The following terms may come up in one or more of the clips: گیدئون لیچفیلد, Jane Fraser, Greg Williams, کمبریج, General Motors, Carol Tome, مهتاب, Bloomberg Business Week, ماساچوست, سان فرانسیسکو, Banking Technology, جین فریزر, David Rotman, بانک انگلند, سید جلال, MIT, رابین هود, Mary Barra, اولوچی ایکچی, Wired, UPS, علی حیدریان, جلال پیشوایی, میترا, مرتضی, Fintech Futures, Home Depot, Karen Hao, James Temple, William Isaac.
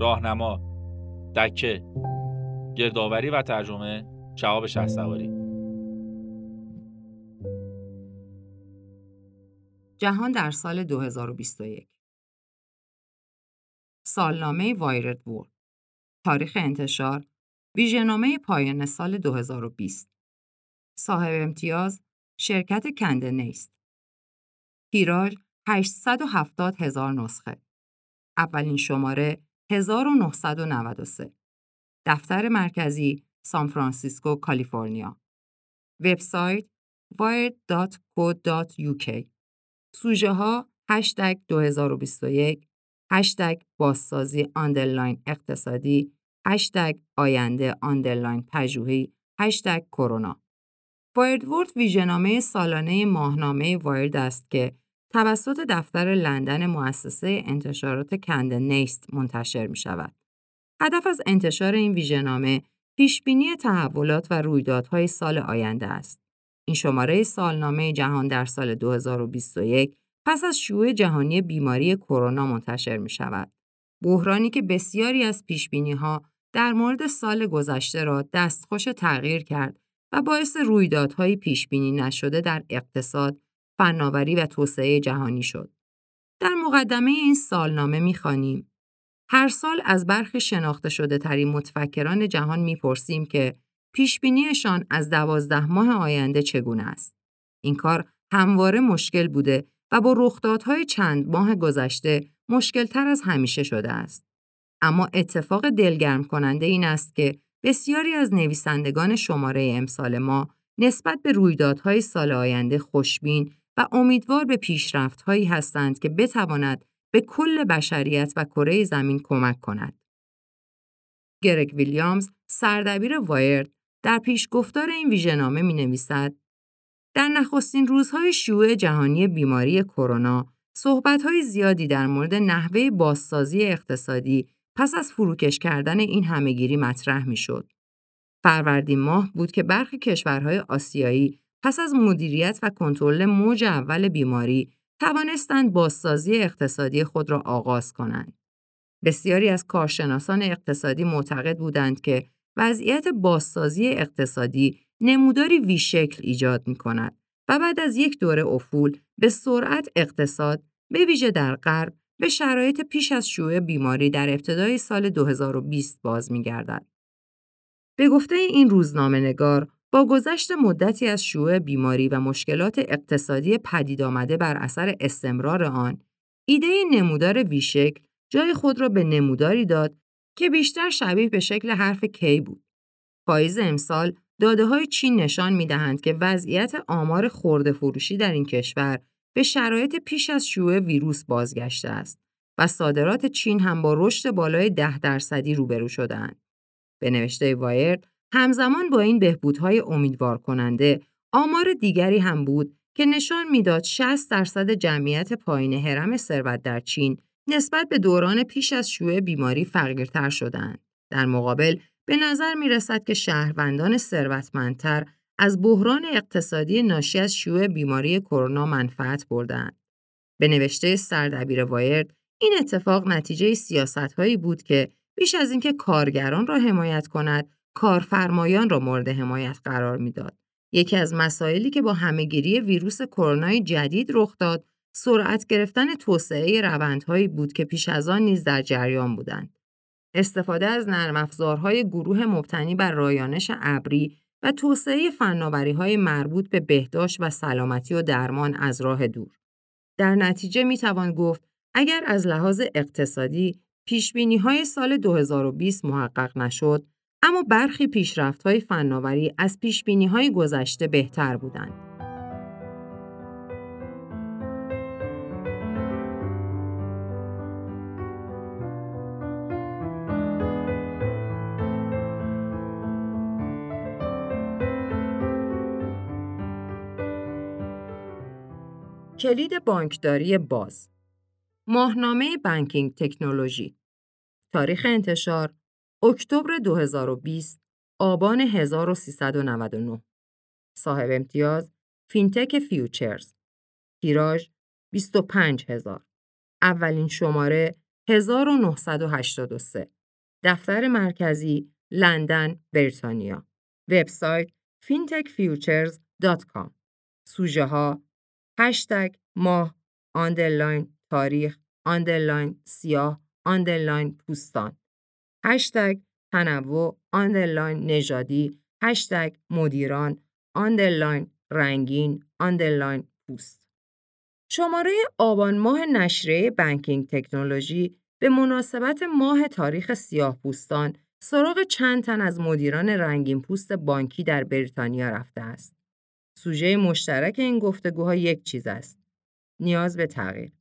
راهنما، دکه، گردآوری و ترجمه، شهاب شهسواری. جهان در سال 2021. سالنامه وایرد وورد. تاریخ انتشار: ویژنامه پایان سال 2020. صاحب امتیاز: شرکت کندنیست. تیراژ: 870,000 نسخه. اولین شماره 1993. دفتر مرکزی: سان فرانسیسکو، کالیفرنیا. وبسایت: wired.co.uk. سوژه ها: #2021، #بازسازی آندرلاین اقتصادی، #آینده آندرلاین پژوهی، #کرونا. وایردورد ویژنامه سالانه ماهنامه وایرد است که توسط دفتر لندن مؤسسه انتشارات کندن نیست منتشر می شود. هدف از انتشار این ویژنامه پیشبینی تحولات و رویدادهای سال آینده است. این شماره سالنامه جهان در سال 2021 پس از شیوع جهانی بیماری کرونا منتشر می شود. بحرانی که بسیاری از پیشبینی ها در مورد سال گذشته را دستخوش تغییر کرد و باعث رویدادهای پیشبینی نشده در اقتصاد، فناوری و توسعه جهانی شد. در مقدمه این سالنامه می خوانیم: هر سال از برخی شناخته شده ترین متفکران جهان می پرسیم که پیشبینیشان از 12 ماه آینده چگونه است؟ این کار همواره مشکل بوده و با رخدادهای چند ماه گذشته مشکل‌تر از همیشه شده است. اما اتفاق دلگرم کننده این است که بسیاری از نویسندگان شماره امسال ما نسبت به رویدادهای سال آینده خوشبین و امیدوار به پیشرفت‌هایی هستند که بتواند به کل بشریت و کره زمین کمک کند. گرگ ویلیامز، سردبیر وایرد، در پیشگفتار این ویژنامه می‌نویسد: در نخستین روزهای شیوع جهانی بیماری کرونا، صحبت‌های زیادی در مورد نحوه بازسازی اقتصادی پس از فروکش کردن این همه‌گیری مطرح می‌شد. فروردین ماه بود که برخی کشورهای آسیایی پس از مدیریت و کنترل موج اول بیماری توانستند بازسازی اقتصادی خود را آغاز کنند. بسیاری از کارشناسان اقتصادی معتقد بودند که وضعیت بازسازی اقتصادی نموداری ویشکل ایجاد می‌کند و بعد از یک دوره افول به سرعت اقتصاد، به ویژه در غرب، به شرایط پیش از شیوع بیماری در ابتدای سال 2020 باز می‌گردد. به گفته این روزنامه‌نگار، با گذشت مدتی از شیوع بیماری و مشکلات اقتصادی پدید آمده بر اثر استمرار آن، ایده نمودار ویشکل جای خود را به نموداری داد که بیشتر شبیه به شکل حرف کی بود. پاییز امسال داده‌های چین نشان می‌دهند که وضعیت آمار خرده فروشی در این کشور به شرایط پیش از شیوع ویروس بازگشته است و صادرات چین هم با رشد بالای 10% روبرو شده‌اند. به نوشته وایرد، همزمان با این بهبودهای امیدوار کننده، آمار دیگری هم بود که نشان می‌داد 60% جمعیت پایین هرم ثروت در چین نسبت به دوران پیش از شیوع بیماری فقیرتر شدند. در مقابل، به نظر می‌رسد که شهروندان ثروتمندتر از بحران اقتصادی ناشی از شیوع بیماری کرونا منفعت بردند. به نوشته سردبیر وایرد، این اتفاق نتیجه سیاست‌هایی بود که بیش از اینکه کارگران را حمایت کند، کارفرمایان را مورد حمایت قرار می‌داد. یکی از مسائلی که با همه‌گیری ویروس کرونای جدید رخ داد، سرعت گرفتن توسعه روندهایی بود که پیش از آن نیز در جریان بودند. استفاده از نرم افزارهای گروه مبتنی بر رایانش ابری و توسعه فناوری‌های مربوط به بهداشت و سلامتی و درمان از راه دور. در نتیجه می‌توان گفت اگر از لحاظ اقتصادی پیشبینی‌های سال 2020 محقق نشد، اما برخی پیشرفت‌های فناوری از پیشبینی‌های گذشته بهتر بودند. کلید بانکداری باز. ماهنامه بانکینگ تکنولوژی. تاریخ انتشار: اکتبر 2020، آبان 1399. صاحب امتیاز: فینتک فیوچرز. تیراژ: 25,000. اولین شماره 1983 دفتر مرکزی لندن، بریتانیا. وبسایت fintechfutures.com. سوژه ها #ماه_تاریخ_سیاه_پوستان #تنوع_نژادی #مدیران_رنگین_پوست. شماره آبان ماه نشریه بانکینگ تکنولوژی به مناسبت ماه تاریخ سیاه پوستان سراغ چند تن از مدیران رنگین پوست بانکی در بریتانیا رفته است. سوژه مشترک این گفتگوها یک چیز است: نیاز به تغییر.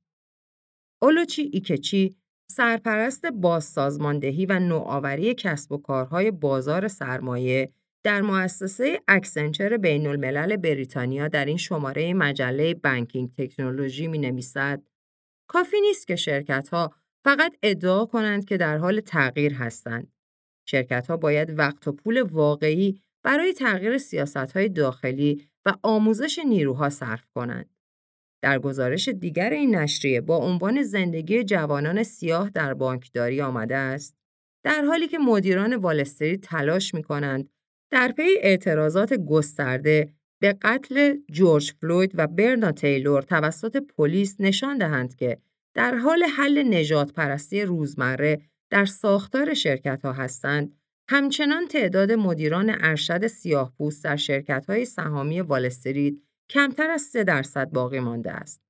اولوچی ایکچی، سرپرست بازسازماندهی و نوآوری کسب و کارهای بازار سرمایه در مؤسسه اکسنچر بین‌الملل بریتانیا، در این شماره مجله بانکینگ تکنولوژی می‌نویسد: کافی نیست که شرکت‌ها فقط ادعا کنند که در حال تغییر هستند. شرکت‌ها باید وقت و پول واقعی برای تغییر سیاست‌های داخلی و آموزش نیروها صرف کنند. در گزارش دیگر این نشریه با عنوان زندگی جوانان سیاه در بانکداری آمده است: در حالی که مدیران وال استریت تلاش می‌کنند در پی اعتراضات گسترده به قتل جورج فلوید و برنا تیلور توسط پلیس نشان دهند که در حال حل نژادپرستی روزمره در ساختار شرکت‌ها هستند، همچنان تعداد مدیران ارشد سیاه‌پوست در شرکت‌های سهامی وال استریت کمتر از 3% باقی مانده است.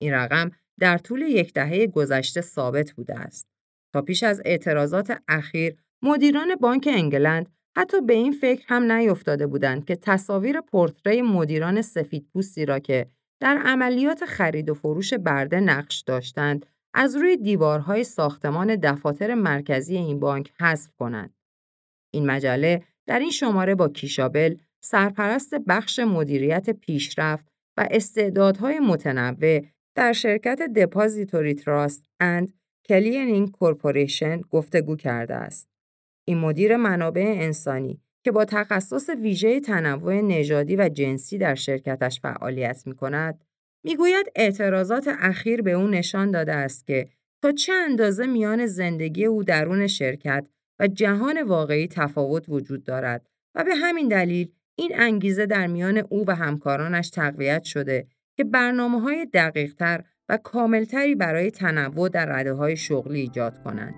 این رقم در طول یک دهه گذشته ثابت بوده است. تا پیش از اعتراضات اخیر، مدیران بانک انگلند حتی به این فکر هم نیفتاده بودند که تصاویر پورتری مدیران سفیدپوستی را که در عملیات خرید و فروش برده نقش داشتند، از روی دیوارهای ساختمان دفاتر مرکزی این بانک حذف کنند. این مجله در این شماره با کیشابل، سرپرست بخش مدیریت پیشرفت و استعدادهای متنوع در شرکت دپازیتوری تراست اند کلینینگ کورپوریشن گفتگو کرده است. این مدیر منابع انسانی که با تخصص ویژه تنوع نژادی و جنسی در شرکتش فعالیت می‌کند، می‌گوید اعتراضات اخیر به او نشان داده است که تا چه اندازه میان زندگی او درون شرکت و جهان واقعی تفاوت وجود دارد و به همین دلیل این انگیزه در میان او و همکارانش تقویت شده که برنامه‌های دقیق‌تر و کامل‌تری برای تنوع در رده‌های شغلی ایجاد کنند.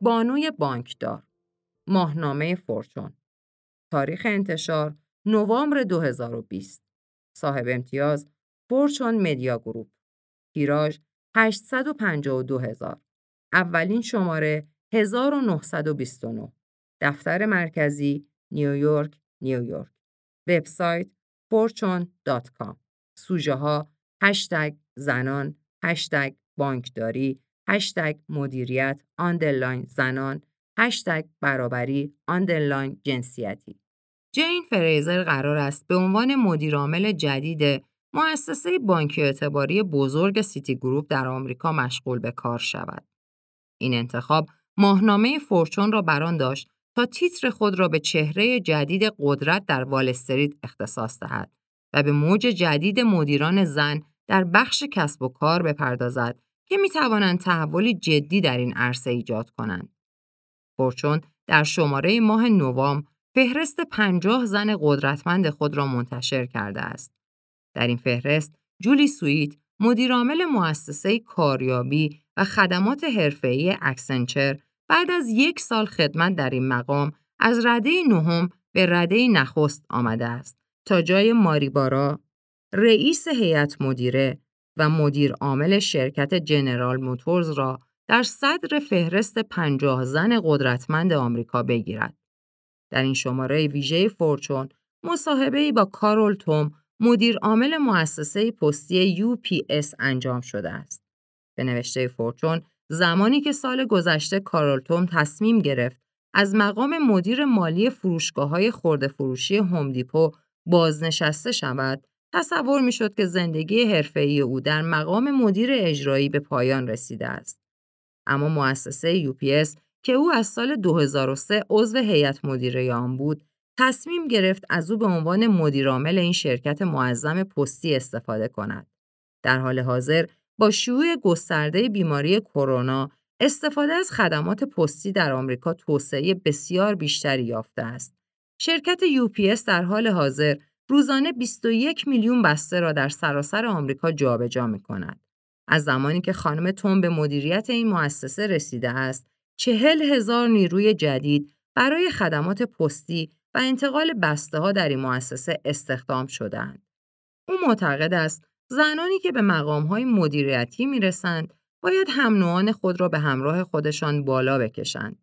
بانوی بانکدار، ماهنامه فورچون، تاریخ انتشار نوامبر 2020، صاحب امتیاز فورچون مدیا گروپ، تیراژ 852,000، اولین شماره 1929، دفتر مرکزی نیویورک، وبسایت fortune.com، سوژه ها #زنان، #بانکداری، #مدیریت _زنان، #برابری _جنسیتی. جین فریزر قرار است به عنوان مدیرعامل جدید مؤسسه بانکی اعتباری بزرگ سیتی گروپ در آمریکا مشغول به کار شود. این انتخاب ماهنامه فورچون را بران داشت تا تیتر خود را به چهره جدید قدرت در وال استریت اختصاص دهد و به موج جدید مدیران زن در بخش کسب و کار بپردازد که می‌توانند تحولی جدی در این عرصه ایجاد کنند. فورچون در شماره ماه نوامبر فهرست 50 زن قدرتمند خود را منتشر کرده است. در این فهرست، جولی سویت، مدیرعامل مؤسسه کاریابی و خدمات حرفه‌ای اکسنچر، بعد از 1 سال خدمت در این مقام از رده نهم به رده نخست آمده است تا جای ماری بارا، رئیس هیئت مدیره و مدیر عامل شرکت جنرال موتورز را در صدر فهرست 50 زن قدرتمند آمریکا بگیرد. در این شماره ویژه فورچون، مصاحبه‌ای با کارول توم، مدیر عامل مؤسسه پستی UPS انجام شده است. به نوشته فورچون، زمانی که سال گذشته کارول توم تصمیم گرفت از مقام مدیر مالی فروشگاه‌های خرده فروشی هوم دیپو بازنشسته شود، تصور می‌شد که زندگی حرفه‌ای او در مقام مدیر اجرایی به پایان رسیده است. اما مؤسسه UPS که او از سال 2003 عضو هیئت مدیره آن بود، تصمیم گرفت از او به عنوان مدیرعامل این شرکت معظم پستی استفاده کند. در حال حاضر با شیوع گسترده بیماری کرونا، استفاده از خدمات پستی در آمریکا توسعه بسیار بیشتری یافته است. شرکت UPS در حال حاضر روزانه 21 میلیون بسته را در سراسر آمریکا جابجا می‌کند. از زمانی که خانم توم به مدیریت این مؤسسه رسیده است، 40,000 نیروی جدید برای خدمات پستی و انتقال بسته‌ها در این مؤسسه استخدام شدند. او معتقد است زنانی که به مقام‌های مدیریتی می‌رسند، باید هم نوعان خود را به همراه خودشان بالا بکشند.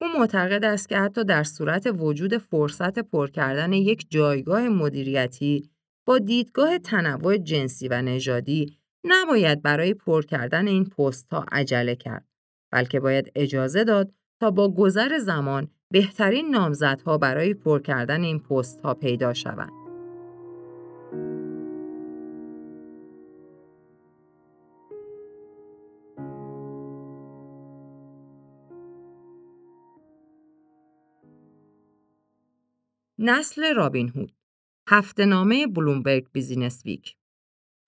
او معتقد است که حتی در صورت وجود فرصت پر کردن یک جایگاه مدیریتی با دیدگاه تنوع جنسی و نژادی، نباید برای پر کردن این پست‌ها عجله کرد، بلکه باید اجازه داد تا با گذر زمان بهترین نامزدها برای پر کردن این پست‌ها پیدا شوند. نسل رابین هود، هفته‌نامه بلومبرگ بیزینس ویک،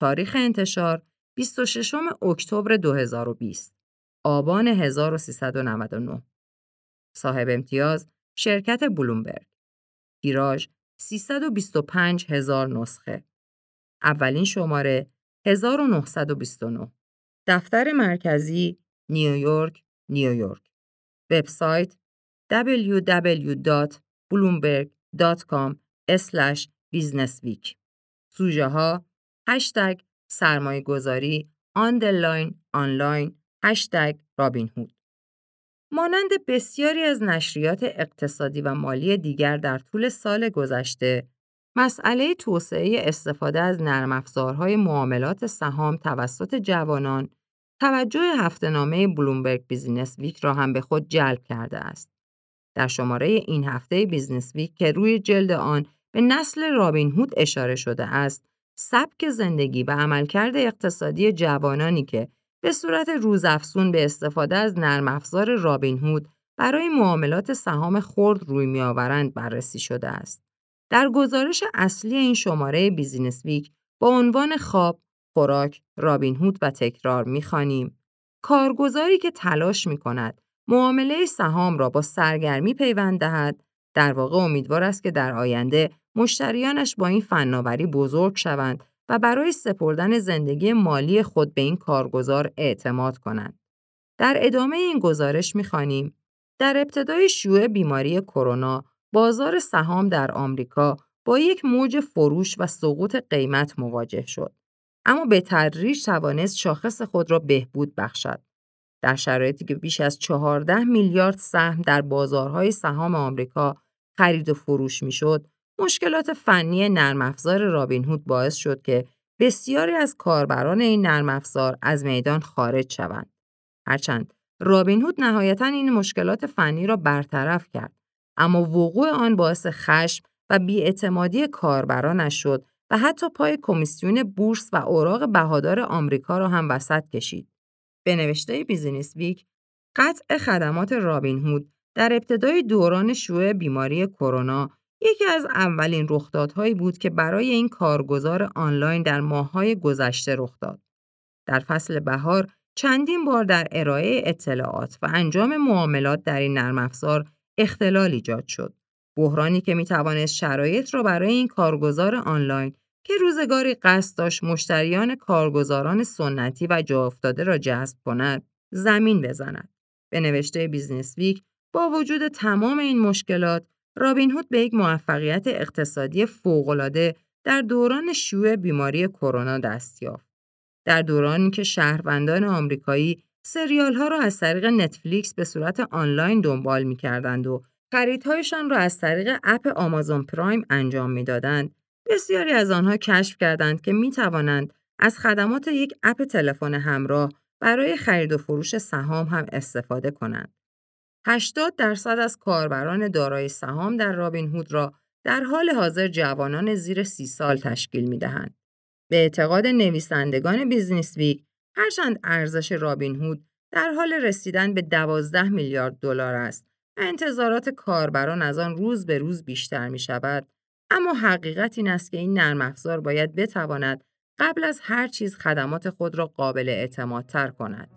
تاریخ انتشار 26 اکتبر 2020، آبان 1399، صاحب امتیاز شرکت بلومبرگ، تیراژ 325,000 نسخه، اولین شماره 1929، دفتر مرکزی نیویورک، وبسایت www.bloomberg.com/businessweek، سوژه ها هشتگ سرمایه گذاری، آندرلاین آنلاین، هشتگ رابین هود. مانند بسیاری از نشریات اقتصادی و مالی دیگر در طول سال گذشته، مسئله توسعه استفاده از نرم افزارهای معاملات سهام توسط جوانان توجه هفته‌نامه بلومبرگ بیزینس ویک را هم به خود جلب کرده است. در شماره این هفته بیزنس ویک که روی جلد آن به نسل رابین هود اشاره شده است، سبک زندگی و عملکرد اقتصادی جوانانی که به صورت روزافزون به استفاده از نرم افزار رابین هود برای معاملات سهام خرد روی می‌آورند بررسی شده است. در گزارش اصلی این شماره بیزنس ویک با عنوان خواب، خوراک، رابین هود و تکرار می‌خوانیم: کارگزاری که تلاش می‌کند معامله سهام را با سرگرمی پیوند دهد، در واقع امیدوار است که در آینده مشتریانش با این فناوری بزرگ شوند و برای سپردن زندگی مالی خود به این کارگزار اعتماد کنند. در ادامه این گزارش می‌خوانیم: در ابتدای شیوع بیماری کرونا، بازار سهام در آمریکا با یک موج فروش و سقوط قیمت مواجه شد، اما به تدریج توانست شاخص خود را بهبود بخشد. در شرایطی که بیش از 14 میلیارد سهم در بازارهای سهام آمریکا خرید و فروش می‌شد، مشکلات فنی نرم افزار رابین هود باعث شد که بسیاری از کاربران این نرم افزار از میدان خارج شوند. هرچند رابین هود نهایتاً این مشکلات فنی را برطرف کرد، اما وقوع آن باعث خشم و بی‌اعتمادی کاربرانش شد و حتی پای کمیسیون بورس و اوراق بهادار آمریکا را هم وسط کشید. به نوشته بیزینس ویک، قطع خدمات رابین هود در ابتدای دوران شیوع بیماری کرونا یکی از اولین رخدادهایی بود که برای این کارگزار آنلاین در ماه‌های گذشته رخ داد. در فصل بهار چندین بار در ارائه اطلاعات و انجام معاملات در این نرم افزار اختلال ایجاد شد، بحرانی که میتوانست شرایط را برای این کارگزار آنلاین که روزگاری قصد داشت مشتریان کارگزاران سنتی و جاافتاده را جذب کند، زمین بزند. به نوشته بیزنس ویک، با وجود تمام این مشکلات، رابین هود به یک موفقیت اقتصادی فوق‌العاده در دوران شیوع بیماری کرونا دست یافت. در دورانی که شهروندان آمریکایی سریال‌ها را از طریق نتفلیکس به صورت آنلاین دنبال می‌کردند و خریدهایشان را از طریق اپ آمازون پرایم انجام می‌دادند، بسیاری از آنها کشف کردند که می توانند از خدمات یک اپ تلفن همراه برای خرید و فروش سهام هم استفاده کنند. 80% از کاربران دارای سهام در رابین هود را در حال حاضر جوانان زیر 30 سال تشکیل می دهند. به اعتقاد نویسندگان بیزنس ویک، هرچند ارزش رابین هود در حال رسیدن به 12 میلیارد دلار است و انتظارات کاربران از آن روز به روز بیشتر می شود. اما حقیقت این است که این نرم افزار باید بتواند قبل از هر چیز خدمات خود را قابل اعتمادتر کند.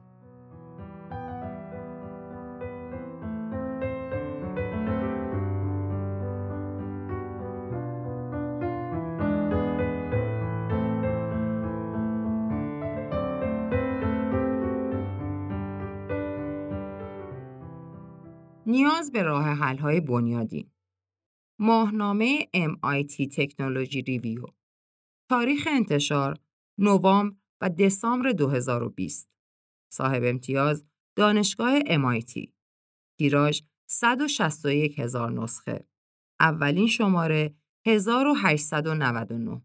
نیاز به راه حل‌های بنیادین. ماهنامه MIT Technology Review، تاریخ انتشار نوامبر و دسامبر 2020. صاحب امتیاز دانشگاه MIT. تیراژ 161,000 نسخه. اولین شماره 1899.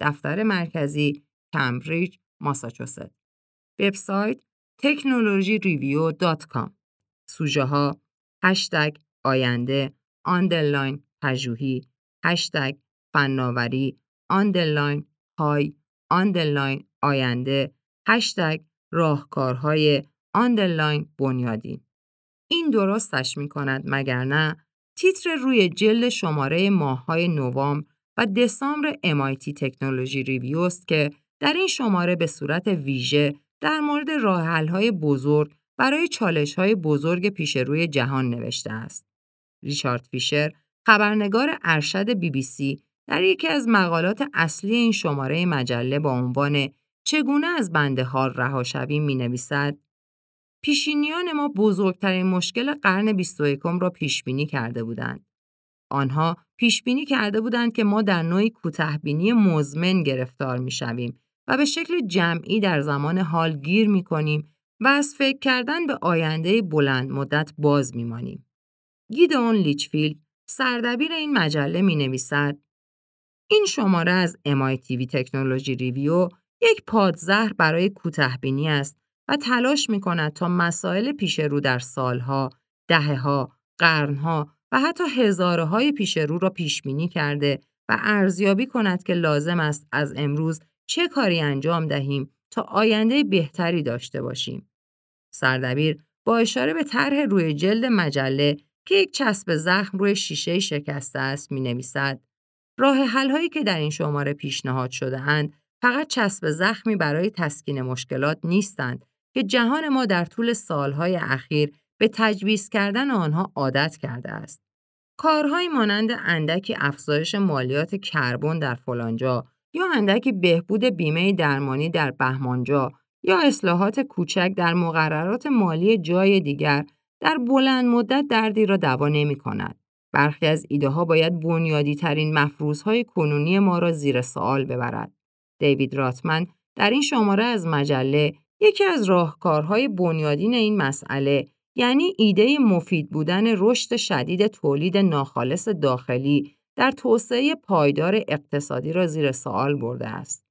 دفتر مرکزی کمبریج، ماساچوست. وبسایت technologyreview.com. سوژه‌ها: هشتگ آینده، آندرلاین پژوهی، هشتگ فناوری، آندرلاین های، آندرلاین آینده، هشتگ راهکارهای، آندرلاین بنیادین. این درستش می کند مگر نه؟ تیتر روی جلد شماره ماه‌های نوامبر و دسامبر MIT تکنولوژی ریویو است که در این شماره به صورت ویژه در مورد راه‌حل‌های بزرگ برای چالش‌های بزرگ پیش روی جهان نوشته است. ریچارد فیشر، خبرنگار ارشد BBC، در یکی از مقالات اصلی این شماره مجله با عنوان چگونه از بند حال رها شویم می‌نویسد: پیشینیان ما بزرگترین مشکل قرن 21 را پیش‌بینی کرده بودند. آنها پیش‌بینی کرده بودند که ما در نوعی کوتاه‌بینی مزمن گرفتار می‌شویم و به شکل جمعی در زمان حال گیر می‌کنیم و از فکر کردن به آینده بلند مدت باز می‌مانیم. گیدئون لیچفیلد، سردبیر این مجله، می‌نویسد: این شماره از MIT تکنولوژی ریویو یک پادزهر برای کوتاه‌بینی است و تلاش می‌کند تا مسائل پیش رو در سالها، دهه‌ها، قرن‌ها و حتی هزاره‌های پیش رو را پیش‌بینی کرده و ارزیابی کند که لازم است از امروز چه کاری انجام دهیم تا آینده بهتری داشته باشیم. سردبیر با اشاره به طرح روی جلد مجله که یک چسب زخم روی شیشه شکسته است می‌نویسد: راه حل‌هایی که در این شماره پیشنهاد شده‌اند فقط چسب زخمی برای تسکین مشکلات نیستند که جهان ما در طول سال‌های اخیر به تجویز کردن آنها عادت کرده است. کارهایی مانند اندکی افزایش مالیات کربن در فلانجا یا اندکی بهبود بیمه درمانی در بهمانجا یا اصلاحات کوچک در مقررات مالی جای دیگر در بلند مدت دردی را دوا نمی‌کند. برخی از ایده ها باید بنیادی ترین مفروضهای کنونی ما را زیر سوال ببرد. دیوید راتمن در این شماره از مجله یکی از راهکارهای بنیادین این مسئله، یعنی ایده مفید بودن رشد شدید تولید ناخالص داخلی در توسعه پایدار اقتصادی را زیر سوال برده است.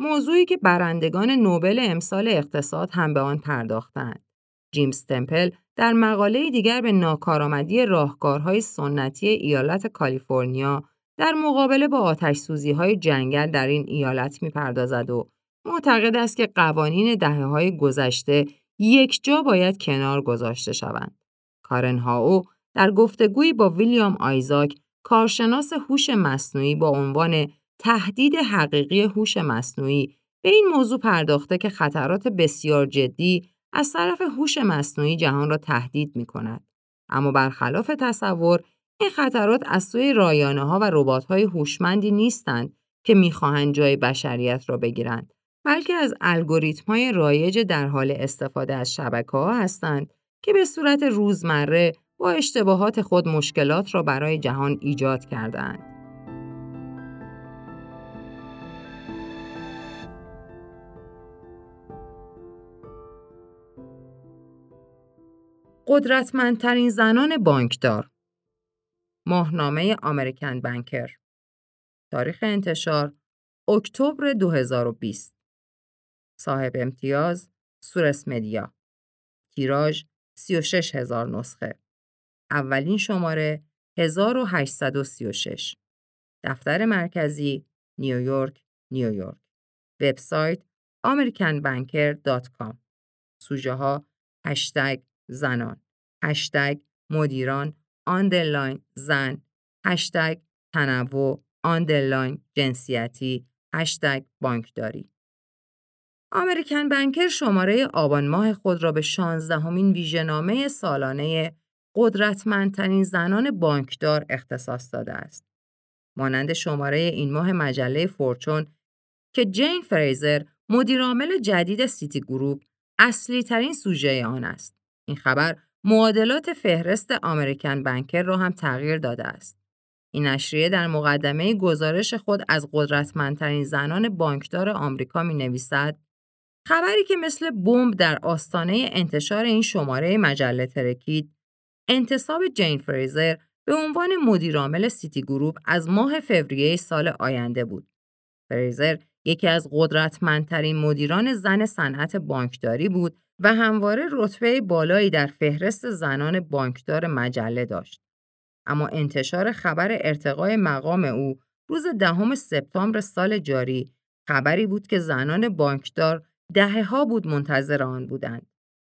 موضوعی که برندگان نوبل امسال اقتصاد هم به آن پرداختند. جیمز تمپل در مقاله دیگر به ناکارآمدی راهکارهای سنتی ایالت کالیفرنیا در مقابله با آتش‌سوزی‌های جنگل در این ایالت می‌پردازد و معتقد است که قوانین دهه‌های گذشته یکجا باید کنار گذاشته شوند. کارن هاو در گفتگویی با ویلیام آیزاک، کارشناس هوش مصنوعی، با عنوان تهدید حقیقی هوش مصنوعی به این موضوع پرداخته که خطرات بسیار جدی از طرف هوش مصنوعی جهان را تهدید می‌کند. اما برخلاف تصور، این خطرات از سوی رایانه‌ها و ربات‌های هوشمندی نیستند که می‌خواهند جای بشریت را بگیرند، بلکه از الگوریتم‌های رایج در حال استفاده از شبکه‌ها هستند که به صورت روزمره با اشتباهات خود مشکلات را برای جهان ایجاد کرده‌اند. قدرتمندترین زنان بانکدار. ماهنامه امریکن بانکر، تاریخ انتشار اکتبر 2020. صاحب امتیاز سورس مدیا. تیراژ 36,000 نسخه. اولین شماره 1836. دفتر مرکزی نیویورک، نیویورک. وبسایت americanbanker.com. سوژه‌ها: هشتگ زنان، هشتگ مدیران، آندرلاین زن، هشتگ تنوع، آندرلاین جنسیتی، هشتگ بانکداری. امریکن بنکر شماره آبان ماه خود را به 16مین ویژه‌نامه سالانه قدرتمندترین زنان بانکدار اختصاص داده است. مانند شماره این ماه مجله فورچون که جین فریزر مدیرعامل جدید سیتی گروپ اصلی ترین سوژه آن است. این خبر معادلات فهرست امریکن بنکر را هم تغییر داده است. این نشریه در مقدمه گزارش خود از قدرتمندترین زنان بانکدار آمریکا می نویسد: خبری که مثل بمب در آستانه انتشار این شماره مجله ترکید، انتصاب جین فریزر به عنوان مدیرعامل سیتی گروپ از ماه فوریه سال آینده بود. فریزر یکی از قدرتمندترین مدیران زن صنعت بانکداری بود و همواره رتبه بالایی در فهرست زنان بانکدار مجله داشت. اما انتشار خبر ارتقای مقام او روز 10 سپتامبر سال جاری خبری بود که زنان بانکدار دهه‌ها بود منتظر آن بودند.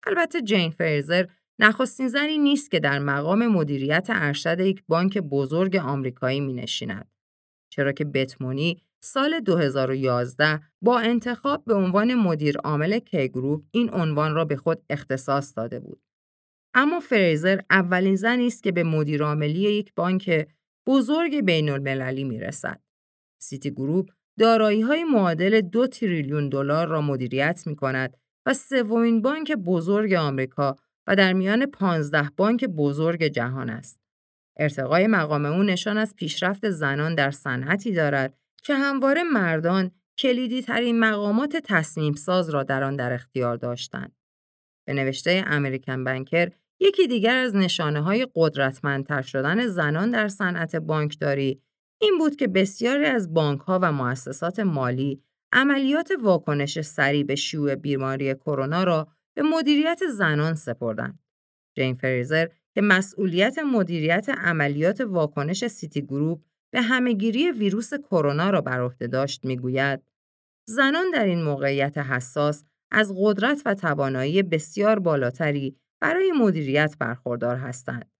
البته جین فریزر نخستین زنی نیست که در مقام مدیریت ارشد یک بانک بزرگ آمریکایی می‌نشیند، چرا که بتمونی سال 2011 با انتخاب به عنوان مدیر عامل کی گروپ این عنوان را به خود اختصاص داده بود. اما فریزر اولین زنی است که به مدیر عاملی یک بانک بزرگ بین‌المللی می‌رسد. سیتی گروپ دارایی‌های معادل 2 تریلیون دلار را مدیریت می‌کند و سومین بانک بزرگ آمریکا و در میان 15 بانک بزرگ جهان است. ارتقای مقام او نشان از پیشرفت زنان در صنعتی دارد که همواره مردان کلیدی ترین مقامات تصمیم ساز را در آن در اختیار داشتند. به نوشته امریکن بنکر، یکی دیگر از نشانه‌های قدرتمندتر شدن زنان در صنعت بانکداری این بود که بسیاری از بانک‌ها و مؤسسات مالی عملیات واکنش سریع به شیوع بیماری کرونا را به مدیریت زنان سپردند. جین فریزر که مسئولیت مدیریت عملیات واکنش سیتی گروپ به همه‌گیری ویروس کرونا را بر عهده داشت می‌گوید: زنان در این موقعیت حساس از قدرت و توانایی بسیار بالاتری برای مدیریت برخوردار هستند.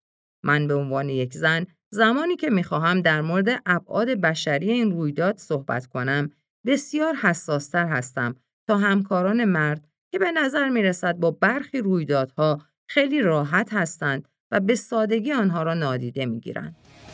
من به عنوان یک زن زمانی که می‌خواهم در مورد ابعاد بشری این رویداد صحبت کنم، بسیار حساس‌تر هستم تا همکاران مرد که به نظر می‌رسد با برخی رویدادها خیلی راحت هستند و به سادگی آنها را نادیده می‌گیرند.